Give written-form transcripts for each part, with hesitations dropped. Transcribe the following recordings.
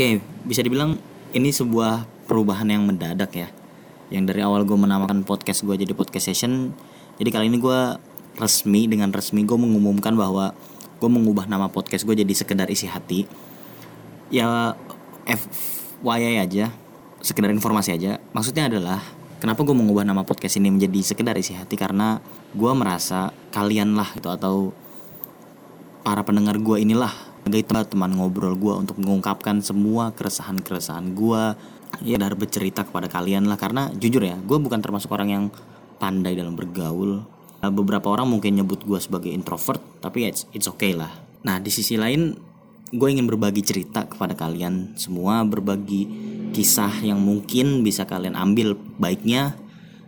Oke, bisa dibilang ini sebuah perubahan yang mendadak ya. Yang dari awal gue menamakan podcast gue jadi podcast session. Jadi kali ini gue dengan resmi gue mengumumkan bahwa gue mengubah nama podcast gue jadi Sekedar Isi Hati. Ya FYI aja, sekedar informasi aja. Maksudnya adalah kenapa gue mengubah nama podcast ini menjadi Sekedar Isi Hati, karena gue merasa kalian lah itu, atau para pendengar gue inilah sebagai teman ngobrol gue untuk mengungkapkan semua keresahan-keresahan gue, ya dari bercerita kepada kalian lah. Karena jujur ya, gue bukan termasuk orang yang pandai dalam bergaul. Beberapa orang mungkin nyebut gue sebagai introvert, tapi ya it's okay lah. Nah, di sisi lain gue ingin berbagi cerita kepada kalian semua, berbagi kisah yang mungkin bisa kalian ambil baiknya,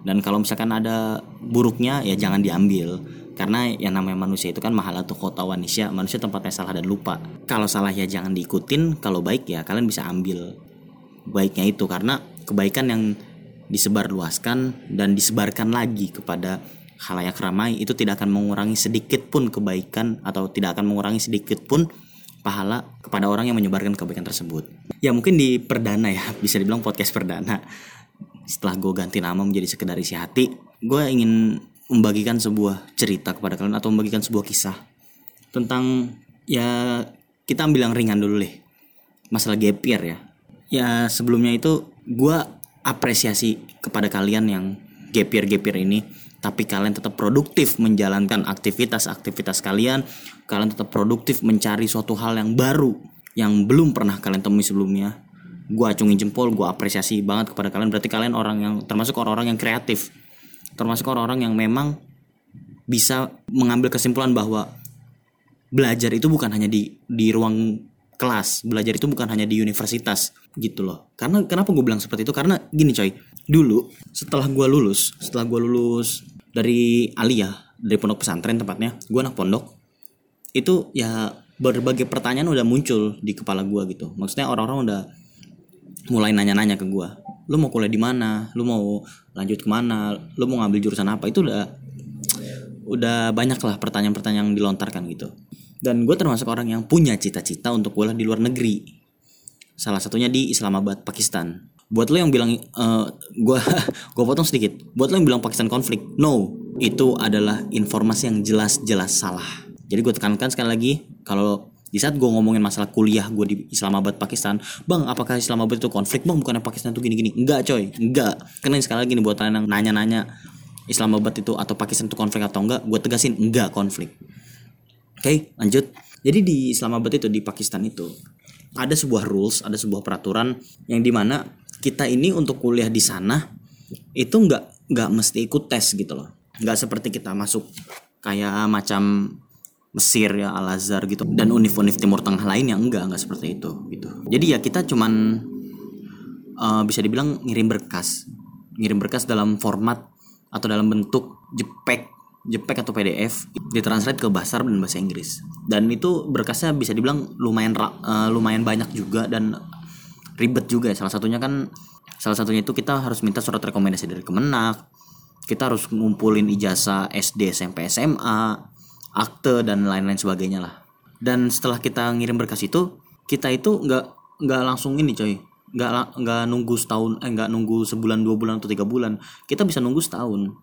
dan kalau misalkan ada buruknya ya jangan diambil. Karena yang namanya manusia itu kan mahalatu khata wa nisya, manusia tempatnya salah dan lupa. Kalau salah ya jangan diikutin, kalau baik ya kalian bisa ambil baiknya itu, karena kebaikan yang disebarluaskan dan disebarkan lagi kepada khalayak ramai itu tidak akan mengurangi sedikit pun kebaikan, atau tidak akan mengurangi sedikit pun pahala kepada orang yang menyebarkan kebaikan tersebut. Ya mungkin di perdana ya, bisa dibilang podcast perdana setelah gue ganti nama menjadi Sekedar Isi Hati, gue ingin membagikan sebuah cerita kepada kalian, atau membagikan sebuah kisah tentang, ya kita ambil yang ringan dulu deh, masalah gap year ya. Ya sebelumnya itu gue apresiasi kepada kalian yang gap year ini, tapi kalian tetap produktif menjalankan aktivitas kalian. Kalian tetap produktif mencari suatu hal yang baru yang belum pernah kalian temui sebelumnya. Gue acungin jempol, gue apresiasi banget kepada kalian. Berarti kalian orang yang termasuk orang-orang yang kreatif, termasuk orang-orang yang memang bisa mengambil kesimpulan bahwa belajar itu bukan hanya di ruang kelas, belajar itu bukan hanya di universitas gitu loh. Karena kenapa gue bilang seperti itu? Karena gini coy, dulu setelah gue lulus dari Aliyah, dari pondok pesantren tempatnya, gue anak pondok. Itu ya berbagai pertanyaan udah muncul di kepala gue gitu. Maksudnya orang-orang udah mulai nanya-nanya ke gue, lu mau kuliah di mana, lu mau lanjut kemana, lu mau ngambil jurusan apa. Itu udah banyak lah pertanyaan-pertanyaan yang dilontarkan gitu. Dan gue termasuk orang yang punya cita-cita untuk kuliah di luar negeri, salah satunya di Islamabad, Pakistan. Buat lo yang bilang gue potong sedikit. Buat lo yang bilang Pakistan konflik, no, itu adalah informasi yang jelas-jelas salah. Jadi gue tekankan sekali lagi, kalau di saat gue ngomongin masalah kuliah gue di Islamabad, Pakistan, bang apakah Islamabad itu konflik, bang bukannya Pakistan itu gini-gini, enggak coy, enggak. Karena sekali lagi nih buat kalian yang nanya-nanya Islamabad itu atau Pakistan itu konflik atau enggak, gue tegasin enggak konflik. Oke, lanjut. Jadi di Islamabad itu, di Pakistan itu, ada sebuah rules, ada sebuah peraturan yang dimana kita ini untuk kuliah di sana itu enggak mesti ikut tes gitu loh. Enggak seperti kita masuk kayak macam Mesir ya, Al-Azhar gitu, dan univ-univ Timur Tengah lain yang enggak seperti itu gitu. Jadi ya kita cuman bisa dibilang ngirim berkas dalam format atau dalam bentuk JPEG atau PDF, ditranslate ke bahasa Arab dan bahasa Inggris. Dan itu berkasnya bisa dibilang lumayan banyak juga dan ribet juga ya. Salah satunya itu kita harus minta surat rekomendasi dari Kemenak, kita harus ngumpulin ijazah SD, SMP, SMA, akte dan lain-lain sebagainya lah. Dan setelah kita ngirim berkas itu, kita itu nggak langsung ini coy, nggak nunggu setahun, nggak nunggu sebulan, 2 bulan atau 3 bulan. Kita bisa nunggu setahun,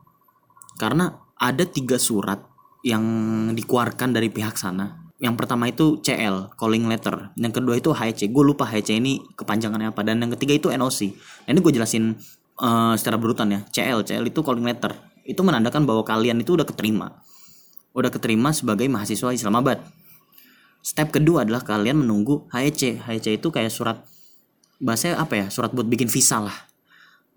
karena ada 3 surat yang dikeluarkan dari pihak sana. Yang pertama itu CL, calling letter. Yang kedua itu HC, gue lupa HC ini kepanjangannya apa. Dan yang ketiga itu NOC. Nah, ini gue jelasin secara berurutan ya. CL itu calling letter, itu menandakan bahwa kalian itu udah keterima sebagai mahasiswa Islamabad. Step kedua adalah kalian menunggu HEC. HEC itu kayak surat, bahasanya apa ya, surat buat bikin visa lah.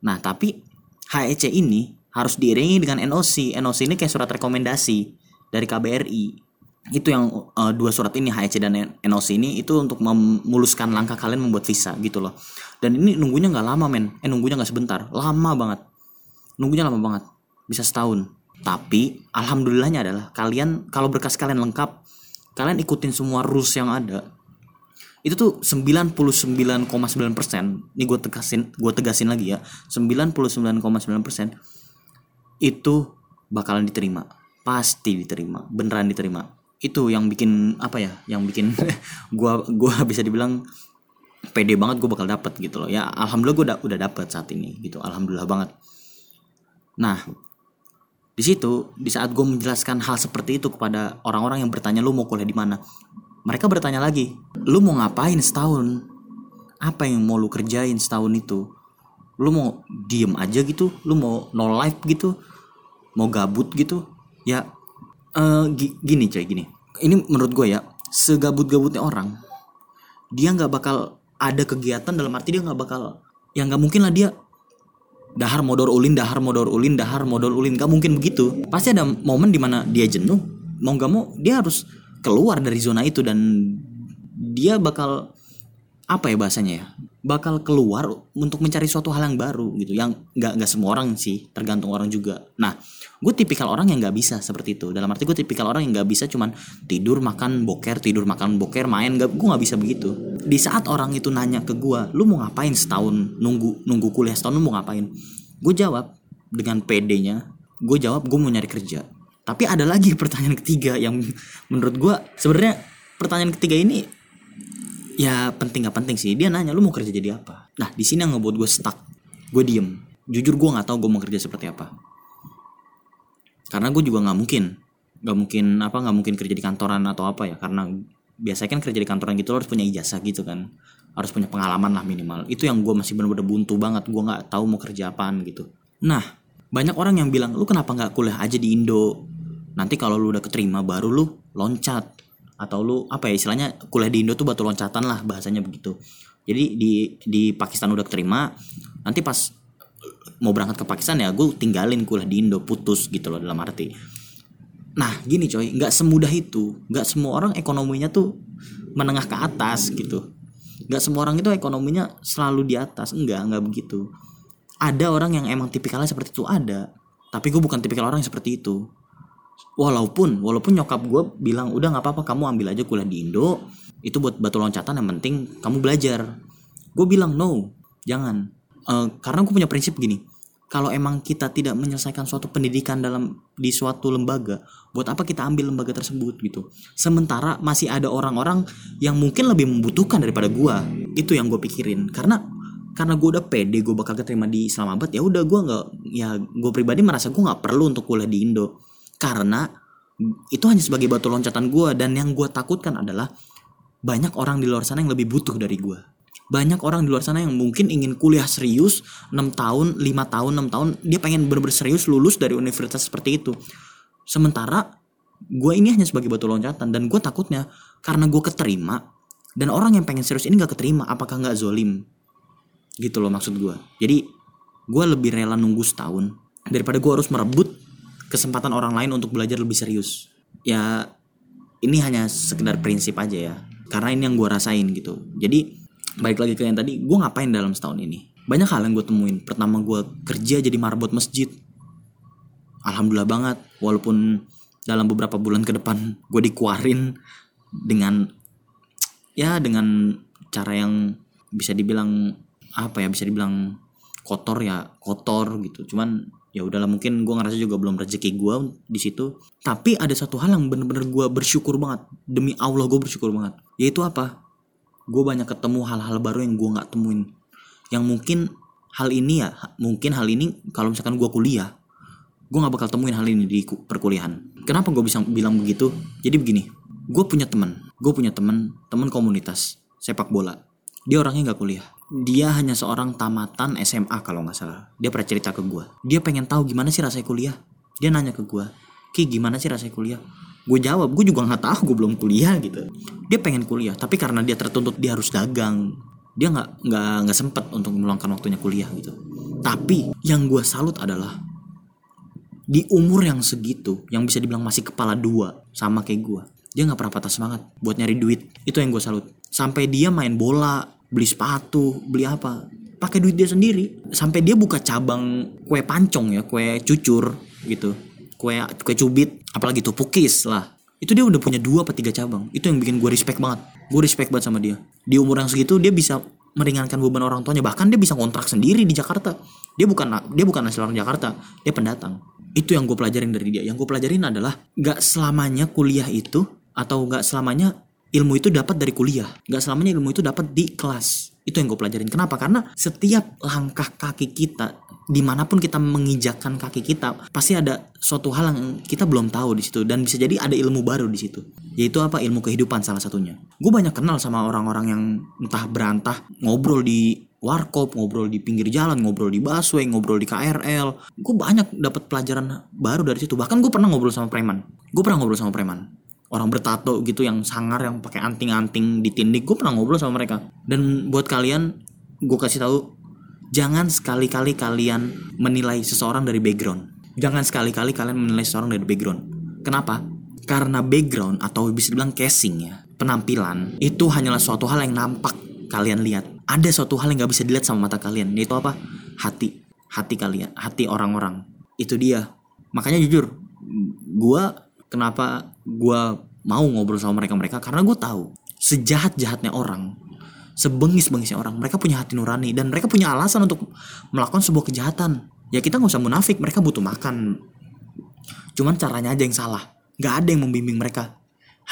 Nah tapi HEC ini harus diiringi dengan NOC. NOC ini kayak surat rekomendasi dari KBRI. Itu yang 2 surat ini, HEC dan NOC ini, itu untuk memuluskan langkah kalian membuat visa gitu loh. Dan ini nunggunya gak lama men, nunggunya gak sebentar, lama banget, bisa setahun. Tapi alhamdulillahnya adalah kalian, kalau berkas kalian lengkap, kalian ikutin semua rules yang ada, itu tuh 99,9%. Ini gue tegasin lagi ya, 99,9% itu bakalan diterima. Pasti diterima, beneran diterima. Itu yang bikin apa ya, yang bikin gue bisa dibilang pede banget gue bakal dapet gitu loh ya. Alhamdulillah gue udah dapet saat ini gitu, alhamdulillah banget. Nah di situ, di saat gue menjelaskan hal seperti itu kepada orang-orang yang bertanya lu mau kuliah di mana, mereka bertanya lagi, lu mau ngapain setahun, apa yang mau lu kerjain setahun itu, lu mau diem aja gitu, lu mau no life gitu, mau gabut gitu ya. Gini coy, gini, ini menurut gue ya, segabut-gabutnya orang dia nggak bakal ada kegiatan, dalam arti dia nggak bakal, yang nggak mungkin lah dia dahar modor ulin, nggak mungkin begitu. Pasti ada momen dimana dia jenuh, mau nggak mau dia harus keluar dari zona itu, dan dia bakal apa ya bahasanya ya, bakal keluar untuk mencari suatu hal yang baru gitu, yang nggak semua orang sih, tergantung orang juga. Nah gue tipikal orang yang nggak bisa seperti itu, dalam arti gue tipikal orang yang nggak bisa cuman tidur makan boker main, gue nggak bisa begitu. Di saat orang itu nanya ke gue, lu mau ngapain setahun, nunggu kuliah setahun lu mau ngapain, gue jawab dengan pedenya, gue jawab gue mau nyari kerja. Tapi ada lagi pertanyaan ketiga yang menurut gue sebenarnya pertanyaan ketiga ini ya penting gak penting sih. Dia nanya lu mau kerja jadi apa. Nah di sini yang ngebuat gue stuck, gue diem, jujur gue nggak tahu gue mau kerja seperti apa, karena gue juga nggak mungkin kerja di kantoran atau apa ya, karena biasanya kan kerja di kantoran gitu lo harus punya ijazah gitu kan, harus punya pengalaman lah minimal. Itu yang gue masih bener-bener buntu banget, gue nggak tahu mau kerja apaan gitu. Nah banyak orang yang bilang lu kenapa nggak kuliah aja di Indo, nanti kalau lu udah keterima baru lu loncat, atau lu apa ya istilahnya, kuliah di Indo tuh batu loncatan lah bahasanya begitu. Jadi di Pakistan udah keterima, nanti pas mau berangkat ke Pakistan ya gue tinggalin kuliah di Indo, putus gitu loh dalam arti. Nah gini coy, gak semudah itu, gak semua orang ekonominya tuh menengah ke atas gitu, gak semua orang itu ekonominya selalu di atas, enggak begitu. Ada orang yang emang tipikalnya seperti itu, ada, tapi gue bukan tipikal orang yang seperti itu. Walaupun nyokap gue bilang udah gak apa-apa kamu ambil aja kuliah di Indo, itu buat batu loncatan, yang penting kamu belajar. Gue bilang no, jangan, karena gue punya prinsip gini, kalau emang kita tidak menyelesaikan suatu pendidikan di suatu lembaga, buat apa kita ambil lembaga tersebut gitu. Sementara masih ada orang-orang yang mungkin lebih membutuhkan daripada gua. Itu yang gua pikirin. Karena gua udah pede gua bakal keterima di Islamabad, ya udah gua enggak, ya gua pribadi merasa gua enggak perlu untuk kuliah di Indo. Karena itu hanya sebagai batu loncatan gua, dan yang gua takutkan adalah banyak orang di luar sana yang lebih butuh dari gua. Banyak orang di luar sana yang mungkin ingin kuliah serius 6 tahun, dia pengen bener-bener serius lulus dari universitas seperti itu. Sementara gue ini hanya sebagai batu loncatan, dan gue takutnya karena gue keterima dan orang yang pengen serius ini gak keterima, apakah gak zolim gitu loh maksud gue. Jadi gue lebih rela nunggu setahun daripada gue harus merebut kesempatan orang lain untuk belajar lebih serius. Ya ini hanya sekedar prinsip aja ya, karena ini yang gue rasain gitu. Jadi balik lagi ke yang tadi, gue ngapain dalam setahun ini? Banyak hal yang gue temuin. Pertama gue kerja jadi marbot masjid, alhamdulillah banget. Walaupun dalam beberapa bulan ke depan gue dikeluarin dengan cara yang bisa dibilang kotor gitu. Cuman ya udahlah, mungkin gue ngerasa juga belum rezeki gue di situ. Tapi ada satu hal yang bener-bener gue bersyukur banget, demi Allah gue bersyukur banget, yaitu apa? Gue banyak ketemu hal-hal baru yang gue gak temuin, yang mungkin hal ini kalau misalkan gue kuliah gue gak bakal temuin hal ini di perkuliahan. Kenapa gue bisa bilang begitu? Jadi begini, gue punya temen komunitas sepak bola, dia orangnya gak kuliah, dia hanya seorang tamatan SMA kalau gak salah. Dia pernah cerita ke gue, dia pengen tahu gimana sih rasanya kuliah. Dia nanya ke gue, Ki gimana sih rasanya kuliah? Gue jawab, gue juga gak tahu, gue belum kuliah gitu. Dia pengen kuliah, tapi karena dia tertuntut dia harus dagang, dia gak sempet untuk meluangkan waktunya kuliah gitu. Tapi yang gue salut adalah di umur yang segitu, yang bisa dibilang masih kepala dua sama kayak gue, dia gak pernah patah semangat buat nyari duit. Itu yang gue salut. Sampai dia main bola, beli sepatu, beli apa, pakai duit dia sendiri. Sampai dia buka cabang kue pancong ya, kue cucur gitu, kue cubit, apalagi tuh pukis lah. Itu dia udah punya 2-3 cabang. Itu yang bikin gue respect banget. Gue respect banget sama dia. Di umur yang segitu dia bisa meringankan beban orang tuanya. Bahkan dia bisa kontrak sendiri di Jakarta. Dia bukan asli orang Jakarta, dia pendatang. Itu yang gue pelajarin dari dia. Yang gue pelajarin adalah gak selamanya kuliah itu, atau gak selamanya ilmu itu dapat dari kuliah. Nggak selamanya ilmu itu dapat di kelas. Itu yang gue pelajarin. Kenapa? Karena setiap langkah kaki kita, dimanapun kita menginjakkan kaki kita, pasti ada suatu hal yang kita belum tahu di situ. Dan bisa jadi ada ilmu baru di situ. Yaitu apa? Ilmu kehidupan salah satunya. Gue banyak kenal sama orang-orang yang entah berantah, ngobrol di warkop, ngobrol di pinggir jalan, ngobrol di busway, ngobrol di KRL. Gue banyak dapat pelajaran baru dari situ. Bahkan gue pernah ngobrol sama preman. Orang bertato gitu yang sangar, yang pakai anting-anting ditindik. Gue pernah ngobrol sama mereka. Dan buat kalian, gue kasih tahu, jangan sekali-kali kalian menilai seseorang dari background. Kenapa? Karena background atau bisa dibilang casing ya, penampilan, itu hanyalah suatu hal yang nampak kalian lihat. Ada suatu hal yang gak bisa dilihat sama mata kalian, yaitu apa? Hati. Hati kalian, hati orang-orang. Itu dia. Makanya jujur, kenapa gue mau ngobrol sama mereka-mereka? Karena gue tahu sejahat-jahatnya orang, sebengis-bengisnya orang, mereka punya hati nurani dan mereka punya alasan untuk melakukan sebuah kejahatan. Ya kita nggak usah munafik, mereka butuh makan. Cuman caranya aja yang salah. Nggak ada yang membimbing mereka.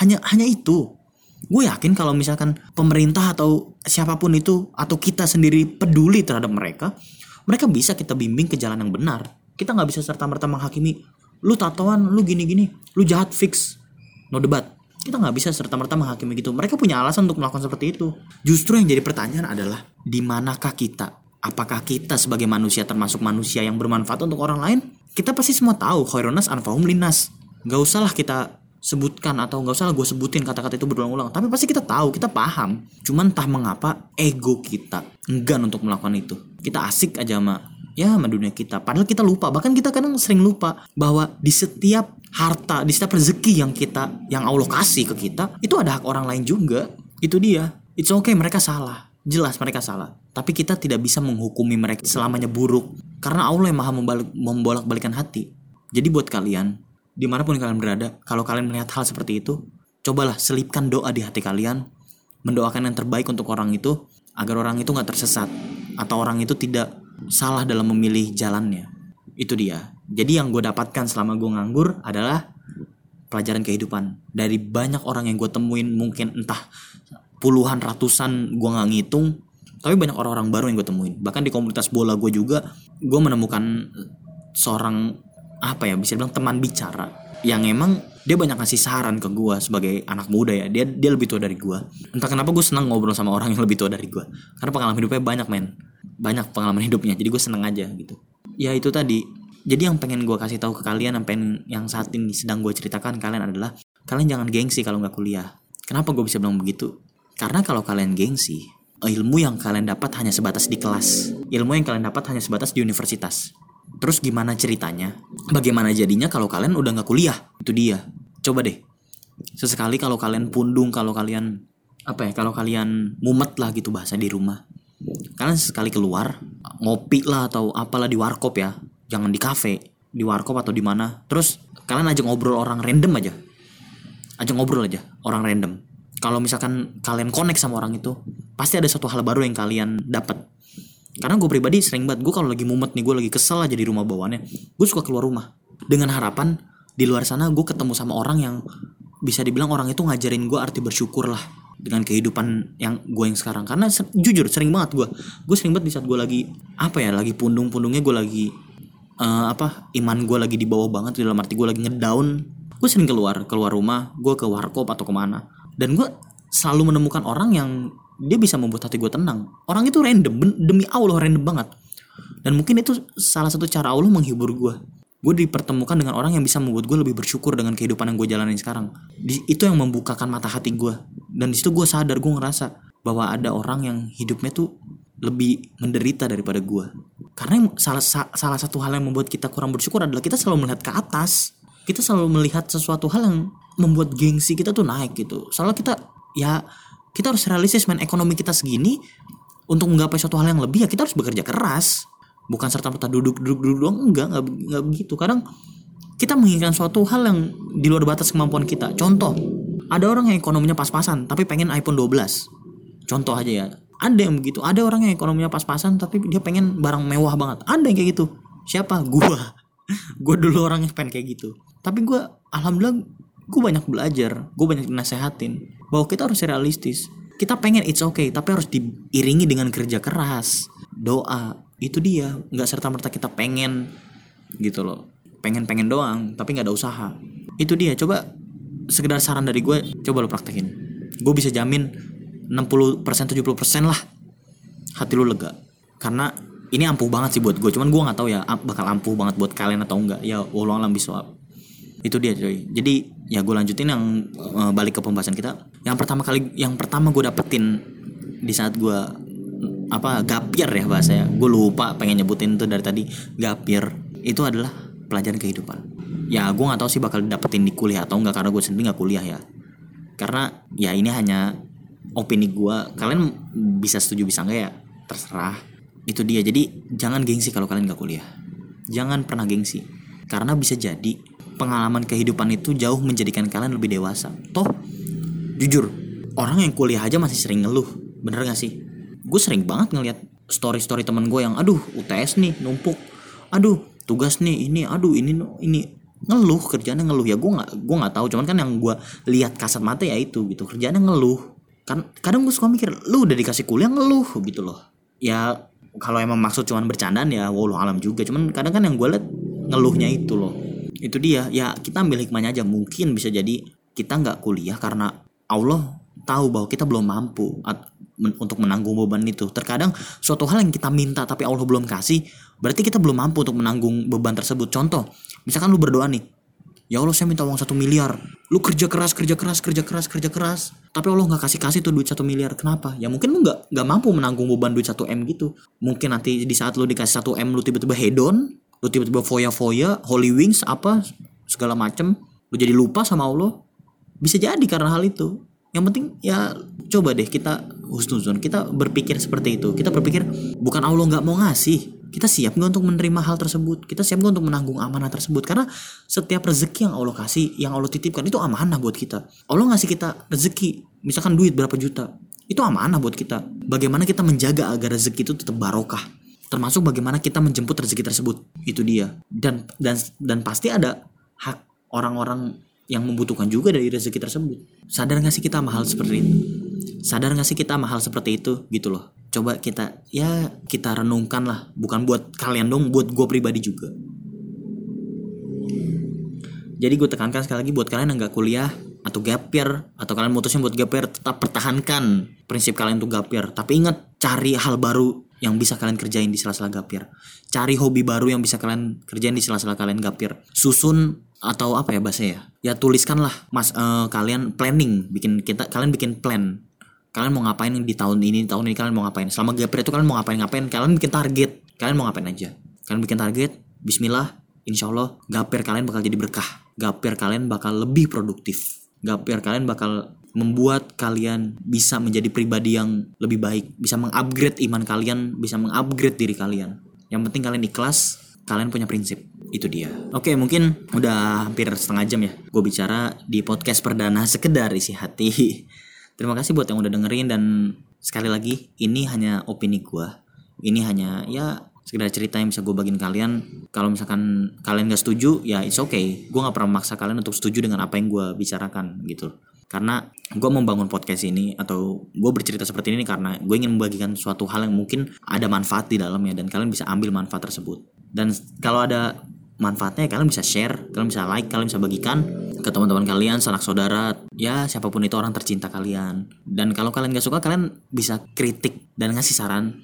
Hanya itu. Gue yakin kalau misalkan pemerintah atau siapapun itu atau kita sendiri peduli terhadap mereka, mereka bisa kita bimbing ke jalan yang benar. Kita nggak bisa serta-merta menghakimi. Lu tatoan, lu gini-gini, lu jahat fix, no debat. Kita gak bisa serta-merta menghakimi gitu. Mereka punya alasan untuk melakukan seperti itu. Justru yang jadi pertanyaan adalah, di manakah kita? Apakah kita sebagai manusia termasuk manusia yang bermanfaat untuk orang lain? Kita pasti semua tahu, khairun nas anfa'uhum linnas. Gak usahlah kita sebutkan atau gak usahlah gue sebutin kata-kata itu berulang-ulang. Tapi pasti kita tahu, kita paham. Cuman entah mengapa ego kita enggan untuk melakukan itu. Kita asik aja sama dunia kita, padahal kita lupa. Bahkan kita kadang sering lupa bahwa di setiap harta, di setiap rezeki yang Allah kasih ke kita, itu ada hak orang lain juga. Itu dia. It's okay, mereka salah. Jelas mereka salah. Tapi kita tidak bisa menghukumi mereka selamanya buruk, karena Allah yang maha membolak-balikan hati. Jadi buat kalian, dimanapun kalian berada, kalau kalian melihat hal seperti itu, cobalah selipkan doa di hati kalian, mendoakan yang terbaik untuk orang itu, agar orang itu gak tersesat, atau orang itu tidak salah dalam memilih jalannya. Itu dia. Jadi yang gue dapatkan selama gue nganggur adalah pelajaran kehidupan dari banyak orang yang gue temuin. Mungkin entah puluhan, ratusan, gue gak ngitung, tapi banyak orang-orang baru yang gue temuin. Bahkan di komunitas bola gue juga, gue menemukan seorang bisa bilang teman bicara yang emang dia banyak ngasih saran ke gue sebagai anak muda ya. Dia lebih tua dari gue. Entah kenapa gue senang ngobrol sama orang yang lebih tua dari gue, karena pengalaman hidupnya banyak pengalaman hidupnya, jadi gue seneng aja gitu. Ya itu tadi. Jadi yang pengen gue kasih tahu ke kalian, yang saat ini sedang gue ceritakan kalian adalah, kalian jangan gengsi kalau nggak kuliah. Kenapa gue bisa bilang begitu? Karena kalau kalian gengsi, ilmu yang kalian dapat hanya sebatas di kelas, ilmu yang kalian dapat hanya sebatas di universitas. Terus gimana ceritanya? Bagaimana jadinya kalau kalian udah nggak kuliah? Itu dia. Coba deh, sesekali kalau kalian pundung, kalau kalian kalau kalian mumet lah gitu bahasa di rumah, kalian sekali keluar, ngopi lah atau apalah di warkop ya. Jangan di kafe, di warkop atau di mana. Terus kalian ajak ngobrol orang random aja orang random. Kalau misalkan kalian connect sama orang itu, pasti ada satu hal baru yang kalian dapat. Karena gue pribadi sering banget, gue kalau lagi mumet nih, gue lagi kesel aja di rumah bawaannya, gue suka keluar rumah dengan harapan di luar sana gue ketemu sama orang yang bisa dibilang orang itu ngajarin gue arti bersyukur lah dengan kehidupan yang sekarang. Karena jujur sering banget gue sering banget di saat gue lagi lagi pundung-pundungnya, gue lagi iman gue lagi di bawah banget, dalam arti gue lagi ngedown, gue sering keluar rumah, gue ke warkop atau kemana, dan gue selalu menemukan orang yang dia bisa membuat hati gue tenang. Orang itu random, demi Allah random banget. Dan mungkin itu salah satu cara Allah menghibur gue. Gue dipertemukan dengan orang yang bisa membuat gue lebih bersyukur dengan kehidupan yang gue jalanin sekarang. Itu yang membukakan mata hati gue. Dan disitu gue sadar, gue ngerasa bahwa ada orang yang hidupnya tuh lebih menderita daripada gue. Karena salah satu hal yang membuat kita kurang bersyukur adalah kita selalu melihat ke atas. Kita selalu melihat sesuatu hal yang membuat gengsi kita tuh naik gitu. Soalnya kita harus realistis, ekonomi kita segini. Untuk menggapai suatu hal yang lebih, ya kita harus bekerja keras. Bukan serta-merta duduk-duduk doang, enggak begitu. Kadang kita menginginkan suatu hal yang di luar batas kemampuan kita. Contoh, ada orang yang ekonominya pas-pasan tapi pengen iPhone 12. Contoh aja ya. Ada yang begitu, ada orang yang ekonominya pas-pasan tapi dia pengen barang mewah banget. Ada yang kayak gitu. Siapa? Gua. Gua dulu orangnya pengen kayak gitu. Tapi gue alhamdulillah, gue banyak belajar, gue banyak nasehatin. bahwa kita harus realistis. Kita pengen it's okay, tapi harus diiringi dengan kerja keras, doa. Itu dia, nggak serta-merta kita pengen gitu loh, pengen doang tapi nggak ada usaha. Itu dia, coba sekedar saran dari gue, coba lo praktekin. Gue bisa jamin 60%, 70% lah hati lo lega. Karena ini ampuh banget sih buat gue, cuman gue nggak tahu ya bakal ampuh banget buat kalian atau enggak, ya wallahu a'lam bishawab. Itu dia coy. Jadi ya gue lanjutin yang balik ke pembahasan kita. Yang pertama gue dapetin di saat gue gapir ya bahasanya. Gue lupa pengen nyebutin itu dari tadi, gapir. Itu adalah pelajaran kehidupan. Ya gue nggak tahu sih bakal dapetin di kuliah atau enggak, karena gue sendiri nggak kuliah ya. Karena ya ini hanya opini gue. Kalian bisa setuju bisa enggak ya, terserah. Itu dia. Jadi jangan gengsi kalau kalian nggak kuliah. Jangan pernah gengsi. Karena bisa jadi pengalaman kehidupan itu jauh menjadikan kalian lebih dewasa. Toh jujur, orang yang kuliah aja masih sering ngeluh, bener gak sih? Gue sering banget ngeliat story-story temen gue yang aduh UTS nih numpuk, aduh tugas nih ini, aduh ini ngeluh, kerjaannya ngeluh. Ya gue nggak tahu, cuman kan yang gue lihat kasat mata ya itu gitu, kerjaannya ngeluh. Kan kadang gue suka mikir, lu udah dikasih kuliah ngeluh gitu loh. Ya kalau emang maksud cuman bercandaan ya wallahu alam juga, cuman kadang kan yang gue liat ngeluhnya itu loh. Itu dia, ya kita ambil hikmahnya aja. Mungkin bisa jadi kita gak kuliah karena Allah tahu bahwa kita belum mampu untuk menanggung beban itu. Terkadang suatu hal yang kita minta tapi Allah belum kasih, berarti kita belum mampu untuk menanggung beban tersebut. Contoh, misalkan lu berdoa nih, ya Allah saya minta uang 1 miliar. Lu kerja keras, tapi Allah gak kasih-kasih tuh duit 1 miliar. Kenapa? Ya mungkin lu gak mampu menanggung beban duit 1 M gitu. Mungkin nanti di saat lu dikasih 1 M, lu tiba-tiba hedon, lu tiba-tiba foya-foya, holy wings, apa, segala macem, lu jadi lupa sama Allah. Bisa jadi karena hal itu. Yang penting ya coba deh kita husnuzon, kita berpikir seperti itu. Kita berpikir bukan Allah gak mau ngasih, kita siap gak untuk menerima hal tersebut, kita siap gak untuk menanggung amanah tersebut. Karena setiap rezeki yang Allah kasih, yang Allah titipkan, itu amanah buat kita. Allah ngasih kita rezeki, misalkan duit berapa juta, itu amanah buat kita. Bagaimana kita menjaga agar rezeki itu tetap barokah, termasuk bagaimana kita menjemput rezeki tersebut. Itu dia. Dan pasti ada hak orang-orang yang membutuhkan juga dari rezeki tersebut. Sadar gak sih kita mahal seperti itu? Sadar gak sih kita mahal seperti itu gitu loh. Coba kita renungkan lah. Bukan buat kalian dong, buat gue pribadi juga. Jadi gue tekankan sekali lagi buat kalian yang gak kuliah atau gapir, atau kalian mutusin buat gapir, tetap pertahankan prinsip kalian tuh gapir. Tapi ingat, cari hal baru yang bisa kalian kerjain di sela-sela gapir. Cari hobi baru yang bisa kalian kerjain di sela-sela kalian gapir. Susun atau apa ya bahasanya ya, tuliskanlah kalian planning, kalian bikin plan. Kalian mau ngapain di tahun ini kalian mau ngapain. Selama gapir itu kalian mau ngapain. Kalian bikin target. Kalian mau ngapain aja. Kalian bikin target. Bismillah, insyaallah gapir kalian bakal jadi berkah. Gapir kalian bakal lebih produktif. Gapir kalian bakal membuat kalian bisa menjadi pribadi yang lebih baik, bisa mengupgrade iman kalian, bisa mengupgrade diri kalian. Yang penting kalian ikhlas, kalian punya prinsip. Itu dia. Oke, mungkin udah hampir setengah jam ya gue bicara di podcast perdana Sekedar Isi Hati. Terima kasih buat yang udah dengerin, dan sekali lagi ini hanya opini gue. Ini hanya ya sekedar cerita yang bisa gue bagiin kalian. Kalau misalkan kalian gak setuju ya it's okay. Gue gak pernah memaksa kalian untuk setuju dengan apa yang gue bicarakan gitu. Karena gue membangun podcast ini atau gue bercerita seperti ini karena gue ingin membagikan suatu hal yang mungkin ada manfaat di dalamnya, dan kalian bisa ambil manfaat tersebut. Dan kalau ada manfaatnya kalian bisa share, kalian bisa like, kalian bisa bagikan ke teman-teman kalian, sanak saudara, ya siapapun itu orang tercinta kalian. Dan kalau kalian gak suka, kalian bisa kritik dan ngasih saran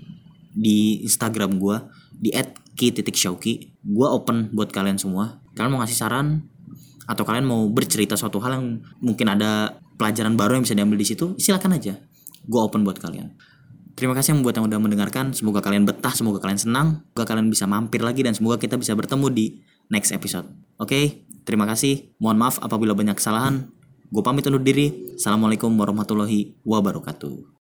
di Instagram gue, di @ki.shauki. Gue open buat kalian semua. Kalian mau ngasih saran atau kalian mau bercerita suatu hal yang mungkin ada pelajaran baru yang bisa diambil di situ, silakan aja. Gue open buat kalian. Terima kasih buat yang udah mendengarkan. Semoga kalian betah, semoga kalian senang, semoga kalian bisa mampir lagi, dan semoga kita bisa bertemu di next episode. Oke, terima kasih. Mohon maaf apabila banyak kesalahan. Gue pamit undur diri. Assalamualaikum warahmatullahi wabarakatuh.